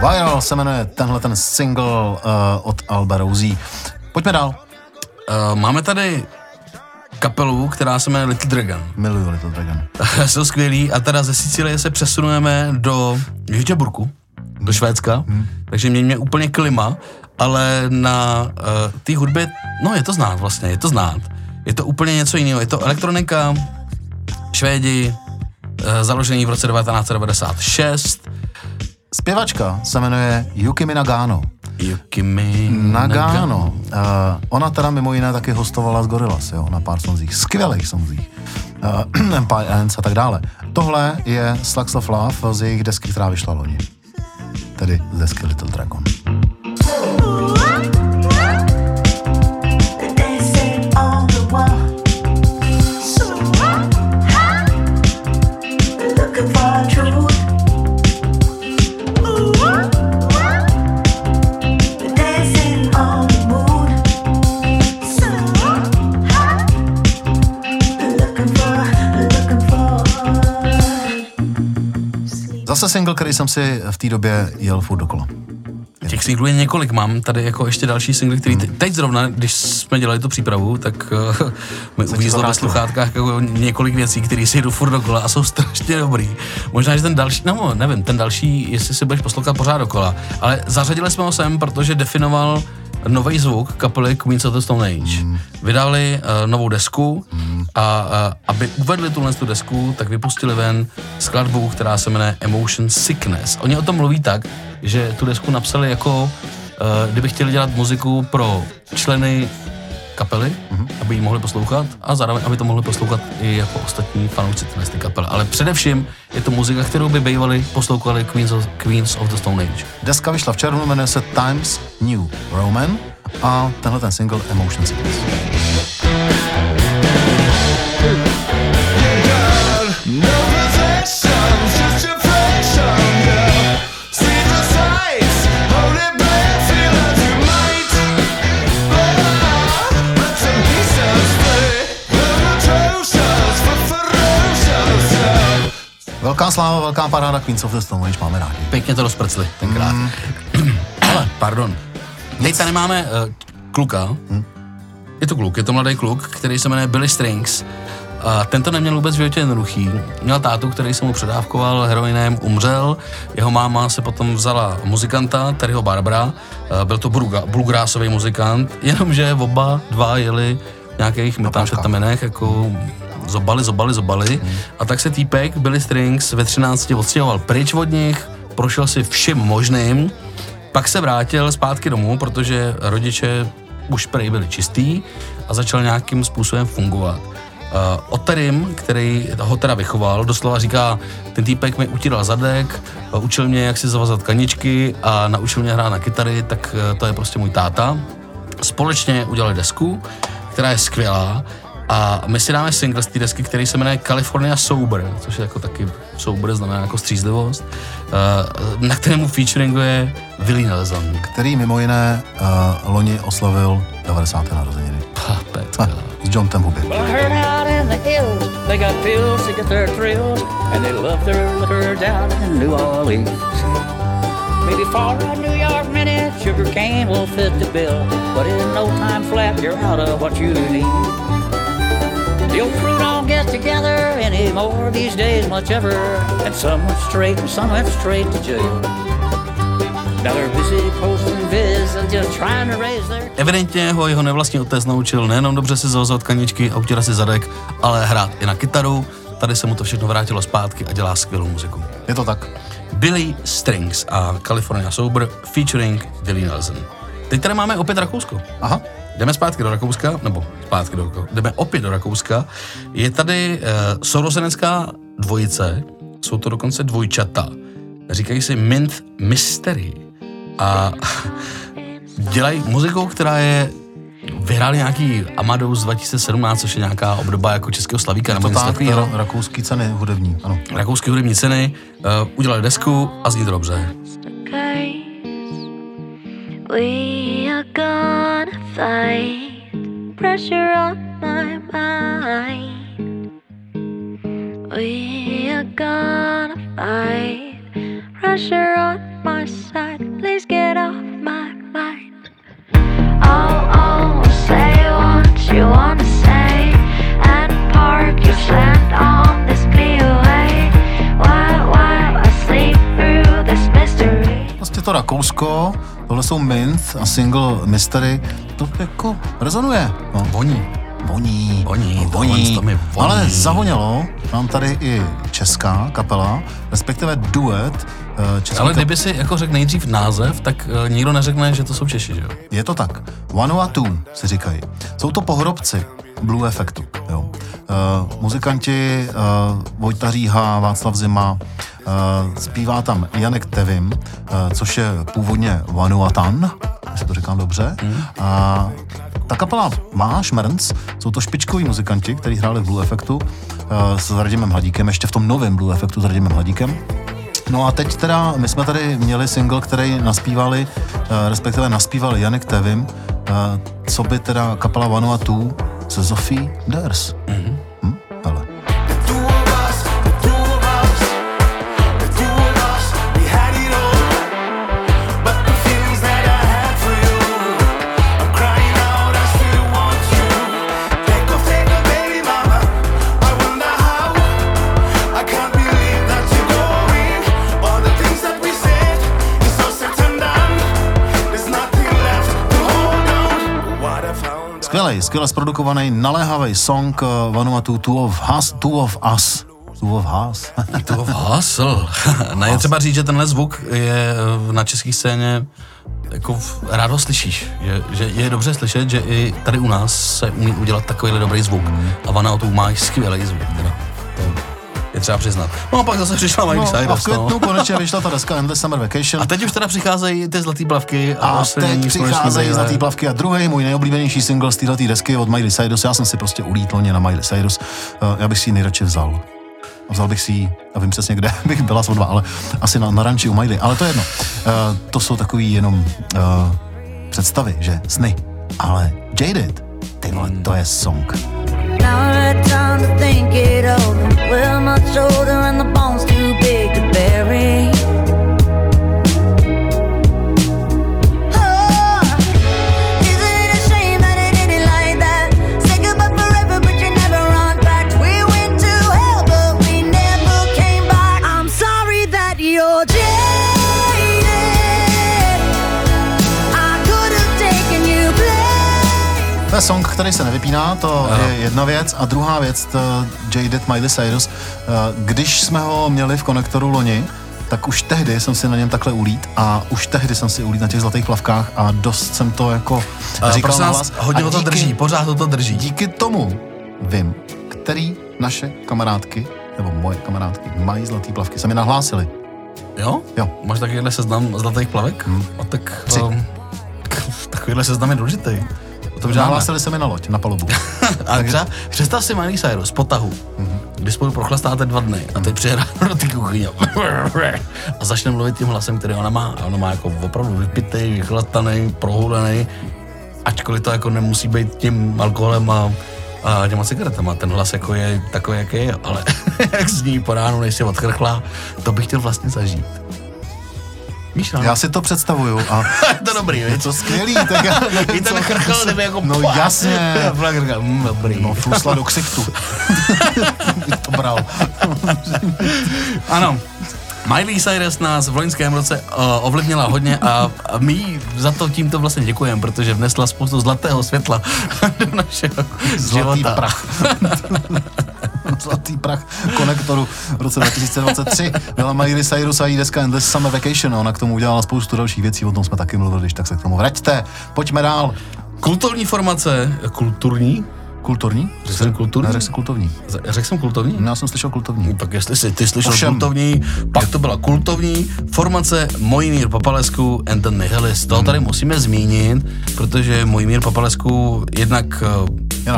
Viral se jmenuje tenhle ten single od Alba Rousey. Pojďme dál. Máme tady kapelu, která se jmenuje Little Dragon. Miluju Little Dragon. Jsou skvělí a teda ze Sicílie se přesunujeme do Göteborgu, do Švédska, takže mě úplně klima, ale na té hudbě, no je to znát vlastně, je to znát. Je to úplně něco jiného, je to elektronika, Švédi, založení v roce 1996. Zpěvačka se jmenuje Yukimi Nagano. Nagano. Ona teda mimo jiné taky hostovala z Gorillaz, jo, na pár sonzích, skvělých sonzích. Empire Ends a tak dále. Tohle je Slugs of Love z jejich desky, která vyšla loni. Tedy z desky Little Dragon. Zase single, který jsem si v té době jel furt dokola. Těch singlů je několik, mám tady jako ještě další singly, který teď zrovna, když jsme dělali tu přípravu, tak mi uvízlo ve sluchátkách jako několik věcí, které si jdu furt dokola a jsou strašně dobrý. Možná, že ten další, no nevím, ten další, jestli si budeš poslouchat pořád dokola, ale zařadili jsme ho sem, protože definoval nový zvuk kapely Queens of the Stone Age. Vydali novou desku a aby uvedli tuhle desku, tak vypustili ven skladbu, která se jmenuje Emotion Sickness. Oni o tom mluví tak, že tu desku napsali jako, kdyby chtěli dělat muziku pro členy kapely, aby ji mohli poslouchat a zároveň, aby to mohli poslouchat i jako ostatní fanoušci té kapely. Ale především je to muzika, kterou by bývali poslouchali Queens of the Stone Age. Deska vyšla v červnu, jmenuje se Times New Roman a tenhle ten single Emotion Sickness. Velká sláva, velká paráda Queens of the Stone Age, máme rádi. Pěkně to rozprcli tenkrát. Ale, pardon. Teď tady máme kluka. Je to kluk, je to mladý kluk, který se jmenuje Billy Strings. Tento neměl vůbec v životě jednoduchý. Měl tátu, který se mu předávkoval heroinem, umřel. Jeho máma se potom vzala muzikanta, Terryho Barbara. Byl to bluegrassový muzikant, jenomže oba dva jeli nějakých metamfetaminech, jako... Zobali. A tak se týpek Billy Strings ve 13 odstěhoval pryč od nich, prošel si všem možným, pak se vrátil zpátky domů, protože rodiče už prej byli čistý a začal nějakým způsobem fungovat. Oterim, který ho teda vychoval, doslova říká, ten týpek mi utíral zadek, učil mě, jak si zavazat kaničky a naučil mě hrát na kytary, tak to je prostě můj táta. Společně udělali desku, která je skvělá, a my si dáme single z té desky, který se jmenuje California Sober, což je jako taky sober, znamená jako střízlivost, na kterému featuringuje Willie Nelson. Který mimo jiné loni oslavil 90. narozeniny. Pecka. S Johnem Huby. Maybe far out New York minute, sugar cane will fit the bill, but in no time flat, you're out of what you need. The old crew don't get together anymore these days much ever, and some went straight and some went straight to jail. Now they're busy posting viz and just trying to raise their... Evidentně ho jeho nevlastní otec naučil nejenom dobře si zavazovat kaničky a utírat si zadek, ale hrát i na kytaru. Tady se mu to všechno vrátilo zpátky a dělá skvělou muziku. Je to tak. Billy Strings a California Sober featuring Willie Nelson. Teď tady máme opět Rakousko. Aha. Jdeme zpátky do Rakouska, jdeme opět do Rakouska. Je tady sourozenecká dvojice, jsou to dokonce dvojčata. Říkají si Mint Mystery a dělají muziku, která je, vyhráli nějaký Amadeus 2017, což je nějaká obdoba jako českého slavíka. Je to tak, rakouský ceny hudební, ano. Rakouský hudební ceny, udělali desku a zní to dobře. We are gonna fight, pressure on my mind. We are gonna fight, pressure on my side. Please get off my mind. Oh, oh, say what you wanna say, and park your slant on this clearway. Why I sleep through this mystery. Vlastně to Rakousko. Tohle jsou Mint a single Mystery. To jako rezonuje. No. Voní. Ale zahonělo nám tady i česká kapela, respektive duet. Ale kdyby si jako řekl nejdřív název, tak nikdo neřekne, že to jsou Češi, že jo? Je to tak. Vanua Tuu si říkají. Jsou to pohrobci Blue Effectu. Jo. Muzikanti Vojta Říha, Václav Zima, zpívá tam Janek Tevim, což je původně Vanuatan, jestli to říkám dobře. A ta kapela má šmrnc, jsou to špičkoví muzikanti, kteří hráli v Blue Effectu s Radimem Hladíkem, ještě v tom novém Blue Effectu s Radimem Hladíkem. No a teď teda, my jsme tady měli single, který naspívali, respektive naspíval Janek Tevim, co by teda kapela Vanua Tuu se Sophie Ders. Mm-hmm. Skvěle zprodukovaný, naléhavý song Vanua Tuu, Two of Us. No je třeba říct, že tenhle zvuk je na české scéně, jako rádo slyšíš, že je dobře slyšet, že i tady u nás se umí udělat takovýhle dobrý zvuk. A Vanua Tuu má skvělý zvuk, teda. Je třeba přiznat. No a pak zase přišla Miley Cyrus. A v květnu konečně vyšla ta deska Endless Summer Vacation. A teď už teda přicházejí ty zlatý plavky. A teď přicházejí zlatý plavky a druhý můj nejoblíbenější single z téhleté desky od Miley Cyrus. Já jsem si prostě ulítl na Miley Cyrus. Já bych si ji nejradši vzal. Vzal bych si ji, a vím přesně, kde bych byla svodba, ale asi na ranči u Miley. Ale to je jedno. To jsou takový jenom představy, že sny. Ale Jaded, ty vole, to je song. Now I had time to think it over. Well, my shoulder and the bone's too big to bury. Oh, isn't it a shame that it ended like that? Say goodbye forever, but you never run back. We went to hell, but we never came back. I'm sorry that you're dead. To je song, který se nevypíná, to je jedna věc. A druhá věc, Jaded Miley Cyrus, když jsme ho měli v konektoru loni, tak už tehdy jsem si na něm takhle ulít a už tehdy jsem si ulít na těch zlatých plavkách a dost jsem to jako říkal na vás. Hodně to drží, pořád to drží. Díky tomu vím, který naše kamarádky, nebo moje kamarádky, mají zlatý plavky. Se mi nahlásili. Jo? Jo. Máš takovýhle seznam zlatých plavek? Hmm. A tak takovýhle seznam je důležitý. Nahlásili se mi na loď, na palubu. A třeba, představ si Miley Cyrus po tahu, kdy spolu prochlastáte 2 dny a teď přihráme do ty kuchyně a začne mluvit tím hlasem, který ona má. A ona má jako opravdu vypitej, vychlastanej, prohulenej, ačkoliv to jako nemusí být tím alkoholem a těma cigaretama. Ten hlas jako je takový, jaký je, ale jak z ní po ránu, než se odchrchlá, to bych chtěl vlastně zažít. Míšla, já si to představuju a to dobrý, je to skvělý. I ten chrchal kdyby jako no jasně. Dobrý. No flusla do ksichtu. To bral. Ano. Miley Cyrus nás v loňském roce ovlivnila hodně a my za to tímto vlastně děkujeme, protože vnesla spoustu zlatého světla do našeho zlatý života. Prach. Zlatý prach konektoru v roce 2023 byla Miley Cyrus a její deska Endless Summer Vacation. Ona k tomu udělala spoustu dalších věcí, o tom jsme taky mluvili, když tak se k tomu vraťte. Pojďme dál. Kulturní formace. Kulturní? Kulturní? Řekl jsem kulturní? Řekl jsem kultovní. Řekl jsem kultovní? Já jsem slyšel kultovní. Tak jestli jsi ty slyšel Ošem. Kultovní, pak to byla kultovní formace Mojmír Papalesku and the Nihilist. To tady musíme zmínit, protože Mojmír Papalesku jednak je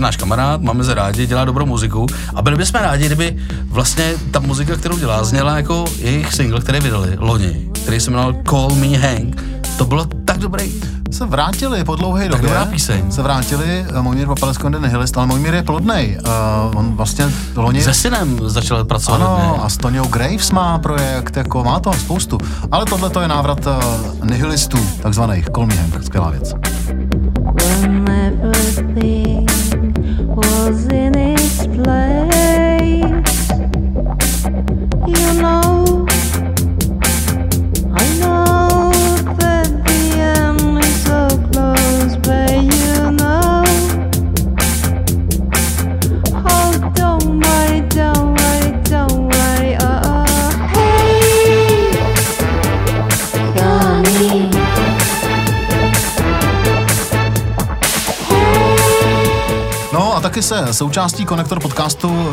náš kamarád, máme se rádi, dělá dobrou muziku a byli bychom rádi, kdyby vlastně ta muzika, kterou dělá, zněla jako jejich single, který vydali loni, který se jmenoval Call Me Hank. To bylo tak dobrý. Se vrátili po dlouhé době. Tak dobrá píseň. Se vrátili, Mojmír Papalesku and the Nihilist, ale Mojmír je plodnej. On vlastně loni se synem začal pracovat. Ano, a s Tonyou Graves má projekt, jako má toho spoustu. Ale tohle to je návrat nihilistů, takzvaných Call Me Hank, skvělá věc. Everything was in its place. You know, I know that the end is so close, but you know, oh, don't worry, oh, hey, Johnny. A taky se součástí konektor podcastu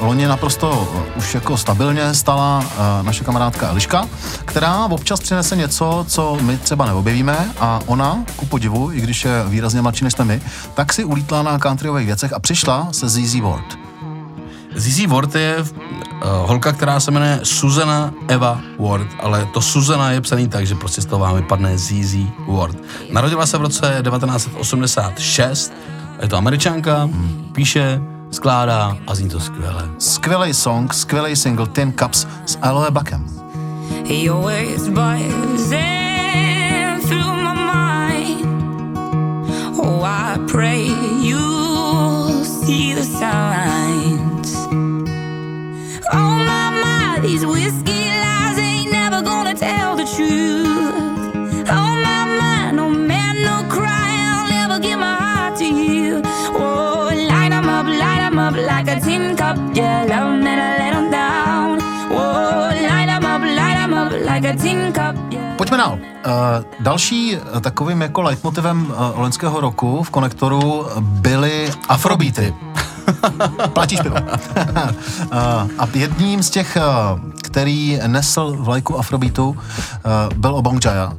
loni naprosto už jako stabilně stala naše kamarádka Eliška, která občas přinese něco, co my třeba neobjevíme a ona, ku podivu, i když je výrazně mladší než my, tak si ulítla na countryových věcech a přišla se ZZ Ward. ZZ Ward je holka, která se jmenuje Susanna Eva Ward, ale to Susanna je psaný tak, že prostě z toho vám vypadne ZZ Ward. Narodila se v roce 1986, je to Američanka, píše, skládá a zní to skvěle. Skvělej song, skvělej single Tin Cups s Aloe Buckem. Like a tin cup, yeah, love that I let them down. Whoa, light 'em up, like a tin cup, yeah. Pojďme dál. Další takovým jako leitmotivem loňského roku v konektoru byly afrobeaty. Platíš pivo. A jedním z těch, který nesl vlajku afrobeatu, byl Obong Jaya,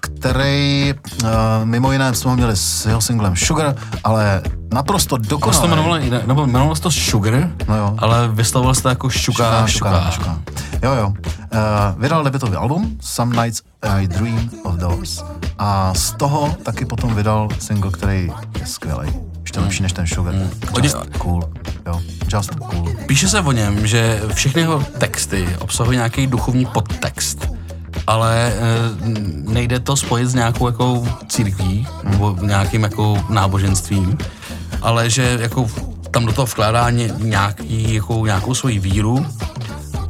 který mimo jiné jsme ho měli s jeho singlem Sugar, ale naprosto dokonalý. Jmenovalo se to Sugar, no jo. Ale vyslovil se to jako šuká. Jo. Vydal debutový album Some Nights I Dream of Those. A z toho taky potom vydal single, který je skvělý. Ještě lepší než ten Sugar. Just cool. Píše se o něm, že všechny jeho texty obsahují nějaký duchovní podtext, ale nejde to spojit s nějakou jako církví nebo nějakým jako náboženstvím, ale že jako tam do toho vkládá nějakou svoji víru,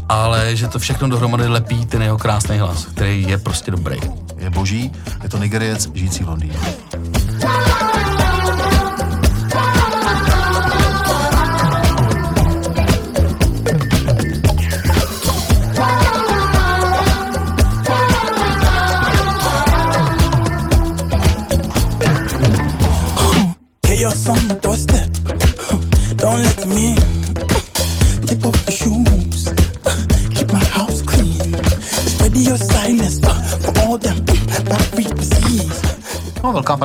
ale že to všechno dohromady lepí ten jeho krásný hlas, který je prostě dobrý. Je boží, je to Nigeriec žijící v Londýně. On the doorstep, don't let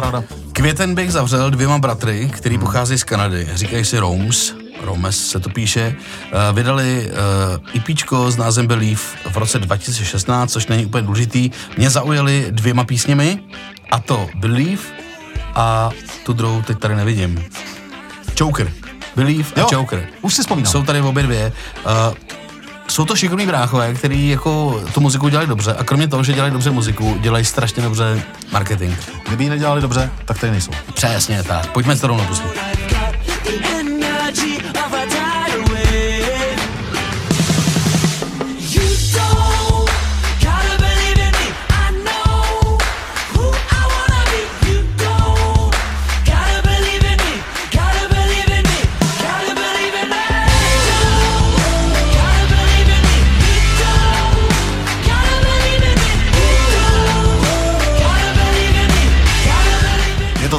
paráda. Květen bych zavřel dvěma bratry, který pochází z Kanady. Říkají si Romes. Romes se to píše. Vydali IPčko s názvem Believe v roce 2016, což není úplně důležitý. Mě zaujali dvěma písněmi, a to Believe a tu druhou teď tady nevidím. Choker. Believe a Choker. Už si vzpomínám. Jsou tady obě dvě. Jsou to šikovní bráchové, který jako tu muziku dělají dobře a kromě toho, že dělají dobře muziku, dělají strašně dobře marketing. Kdyby ji nedělali dobře, tak tady nejsou. Přesně tak. Pojďme se to rovnou pustit.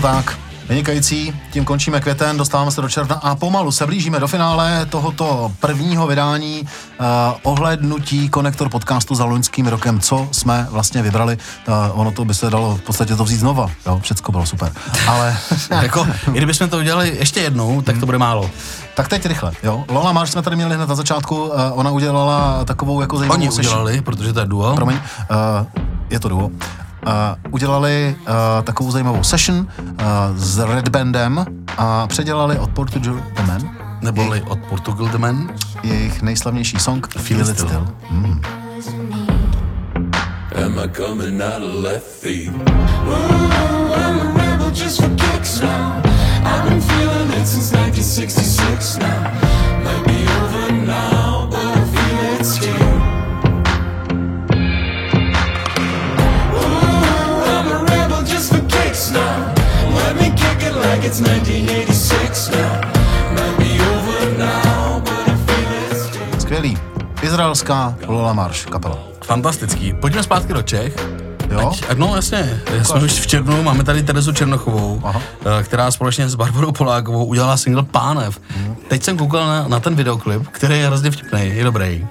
Tak, vynikající, tím končíme květen, dostáváme se do června a pomalu se blížíme do finále tohoto prvního vydání ohlednutí Konektor podcastu za loňským rokem, co jsme vlastně vybrali. Ono to by se dalo v podstatě to vzít znova, jo, všecko bylo super, ale... jako, i kdybychom to udělali ještě jednou, tak to bude málo. Tak teď rychle, jo. Lola Marsh jsme tady měli hned na začátku, ona udělala takovou jako zajímavou... Oni udělali, protože to je duo. Promiň, je to duo. Udělali takovou zajímavou session s Red Bandem a předělali od Portugal the Man. Neboli od Portugal the Man. Jejich nejslavnější song Feel It Still. Am I coming out of left field? I'm a rebel just for kicks now. I've been feeling it since 1966 now. Might be over now, but I feel it still. Now, let me kick it like it's 1986 now. Might be over now, but I feel it still. Skvělý. Izraelská Lola Marsh kapela. Fantastický. Pojďme zpátky do Čech. Jo? Ať, no jasně, jsme už v červnu, máme tady Terezu Černochovou, která společně s Barbarou Polákovou udělala single Pánev. Teď jsem koukal na ten videoklip, který je hrozně vtipnej, je dobrý.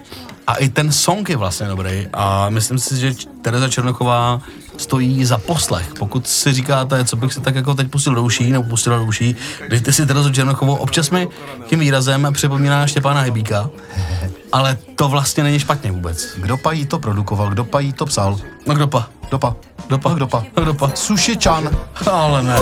A i ten song je vlastně dobrý a myslím si, že Tereza Černochová stojí za poslech. Pokud si říkáte, co bych si tak jako teď pustil do uší, nebo pustila do uší, dejte si Terezu Černochovou. Občas mi tím výrazem připomíná Štěpána Hybíka, ale to vlastně není špatně vůbec. Kdo pa jí to produkoval, kdo pa jí to psal? No kdo pa? Suši Chan. Ale ne.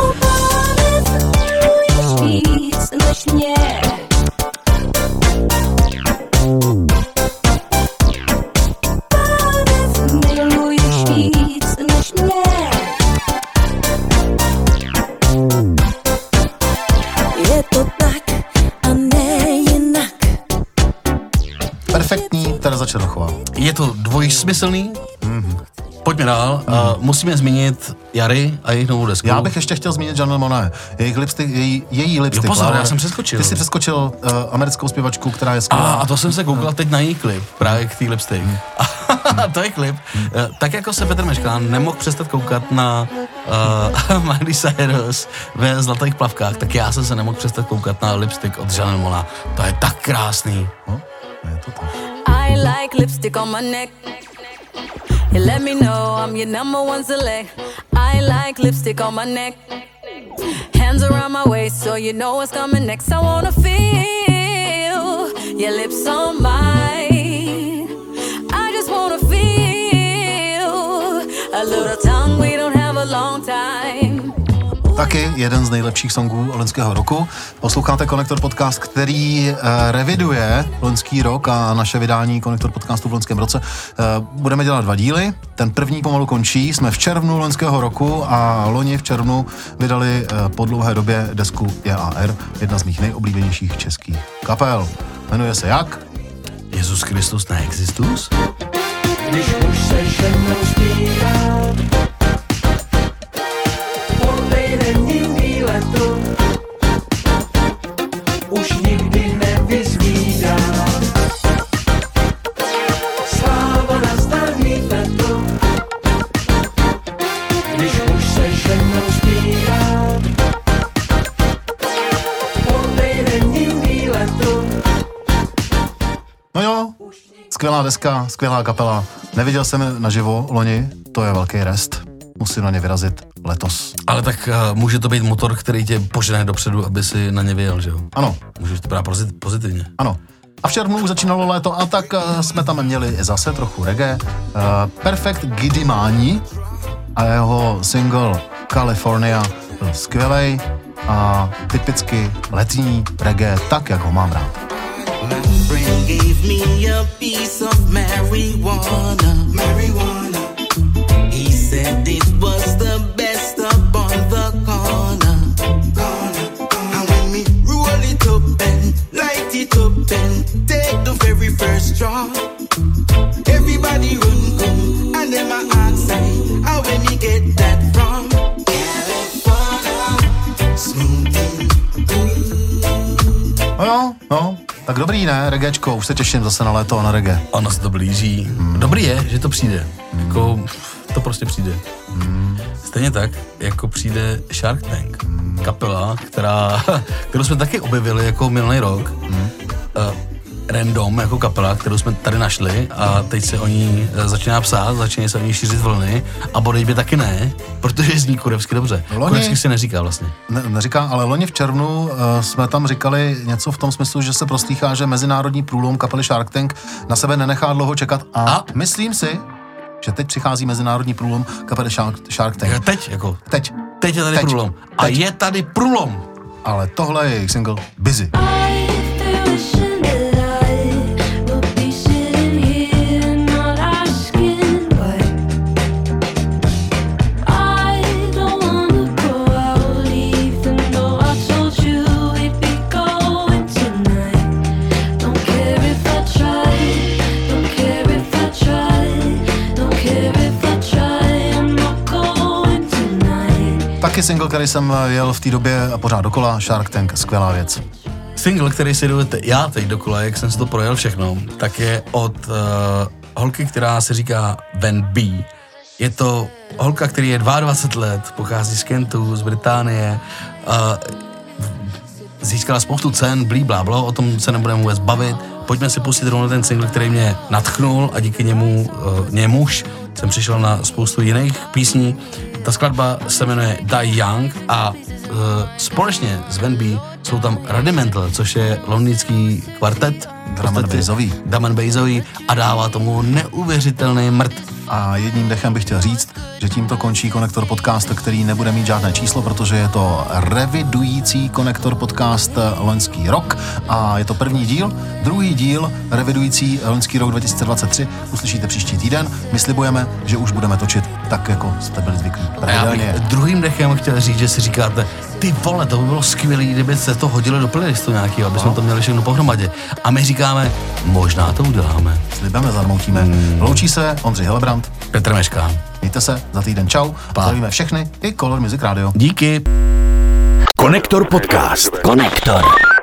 Je to dvojsmyslný. Pojďme dál. Musíme zmínit Jary a jejich novou desku. Já bych ještě chtěl zmínit Janelle Monáe. Její lipstick. Jo, pozor, já jsem přeskočil. Ty jsi přeskočil americkou zpěvačku, která je skvělá. A to jsem se koukal teď na její klip, právě k tý lipstick. To je klip. Tak jako se Petr Meškán nemohl přestat koukat na Miley Cyrus ve zlatých plavkách, tak já jsem se nemohl přestat koukat na lipstick od Janelle Monáe. To je tak krásný. Je to tak. I like lipstick on my neck. You let me know I'm your number one select. I like lipstick on my neck. Hands around my waist so you know what's coming next. I wanna feel your lips on mine. I just wanna feel a little tongue, we don't have a long time. Taky jeden z nejlepších songů loňského roku. Posloucháte Konektor podcast, který reviduje loňský rok a naše vydání Konektor podcastu v loňském roce. Budeme dělat dva díly. Ten první pomalu končí. Jsme v červnu loňského roku a loni v červnu vydali po dlouhé době desku JAR, jedna z mých nejoblíbenějších českých kapel. Jmenuje se jak? Jezus Christus neexistus? Když už se žemnou zpívat, už nikdy nevyzvídám. Sláva na starý letu, když už se ženou zpívám. Podejde nikdy letu. No jo, skvělá deska, skvělá kapela. Neviděl jsem je naživo loni, to je velký rest. musím na ně vyrazit letos. Ale tak může to být motor, který tě požene dopředu, aby si na ně vyjel, že jo? Ano. Můžeš to brát pozitivně. Ano. A v červnu už začínalo léto a tak jsme tam měli zase trochu reggae. Perfect Gidimani a jeho single California byl skvělej a typicky letní reggae, tak jak ho mám rád. My friend gave me a piece of marijuana. He said it was the best up on the corner. And when we roll it up and light it up and take the very first straw, everybody run come and then my aunt say, how when we get that from California, smoking good. No. Tak dobrý, ne, reggaečko, už se těším zase na léto a na reggae. Ono se to blíží. Dobrý je, že to přijde. Jako, to prostě přijde. Stejně tak, jako přijde Shark Tank. Kapela, kterou jsme taky objevili jako minulý rok. Random, jako kapela, kterou jsme tady našli a teď se o ní začíná psát, začínají se o ní šířit vlny a bodejby taky ne, protože zní kurevsky dobře. Kurevsky si neříká vlastně. Neříká, ale loni v červnu jsme tam říkali něco v tom smyslu, že se proslýchá, že mezinárodní průlom kapely Shark Tank na sebe nenechá dlouho čekat a myslím si, že teď přichází mezinárodní průlom kapely Shark Tank. Teď je tady průlom. A je tady průlom. Ale tohle je jejich single Busy. Taky single, který jsem jel v té době a pořád dokola, Shark Tank, skvělá věc. Single, který si jdu já teď dokola, jak jsem si to projel všechno, tak je od holky, která se říká Van B. Je to holka, který je 22 let, pochází z Kentu, z Británie, získala spoustu cen, blíbláblo, o tom se nebudeme vůbec bavit. Pojďme si pustit rovnou ten single, který mě nadchnul a díky němuž jsem přišel na spoustu jiných písní. Ta skladba se jmenuje Die Young a společně s Van B jsou tam Rudimental, což je londýnský kvartet. Drum and bassový. A dává tomu neuvěřitelný mrt. A jedním dechem bych chtěl říct, že tímto končí Konektor podcast, který nebude mít žádné číslo, protože je to revidující Konektor podcast loňský rok a je to první díl. Druhý díl revidující loňský rok 2023 uslyšíte příští týden. My slibujeme, že už budeme točit tak, jako jste byli zvyklí. Druhým dechem chtěl říct, že si říkáte, ty vole, to by bylo skvělý, kdyby se to hodilo do playlistu nějakého, aby jsme to měli všechno pohromadě. A my říkáme, možná to uděláme. Slibeme, zarmoutíme. Loučí se Ondřej Helebrant, Petr Meška. Mějte se, za týden čau. Zdravíme všechny i Color Music Radio. Díky. Konektor podcast. Konektor.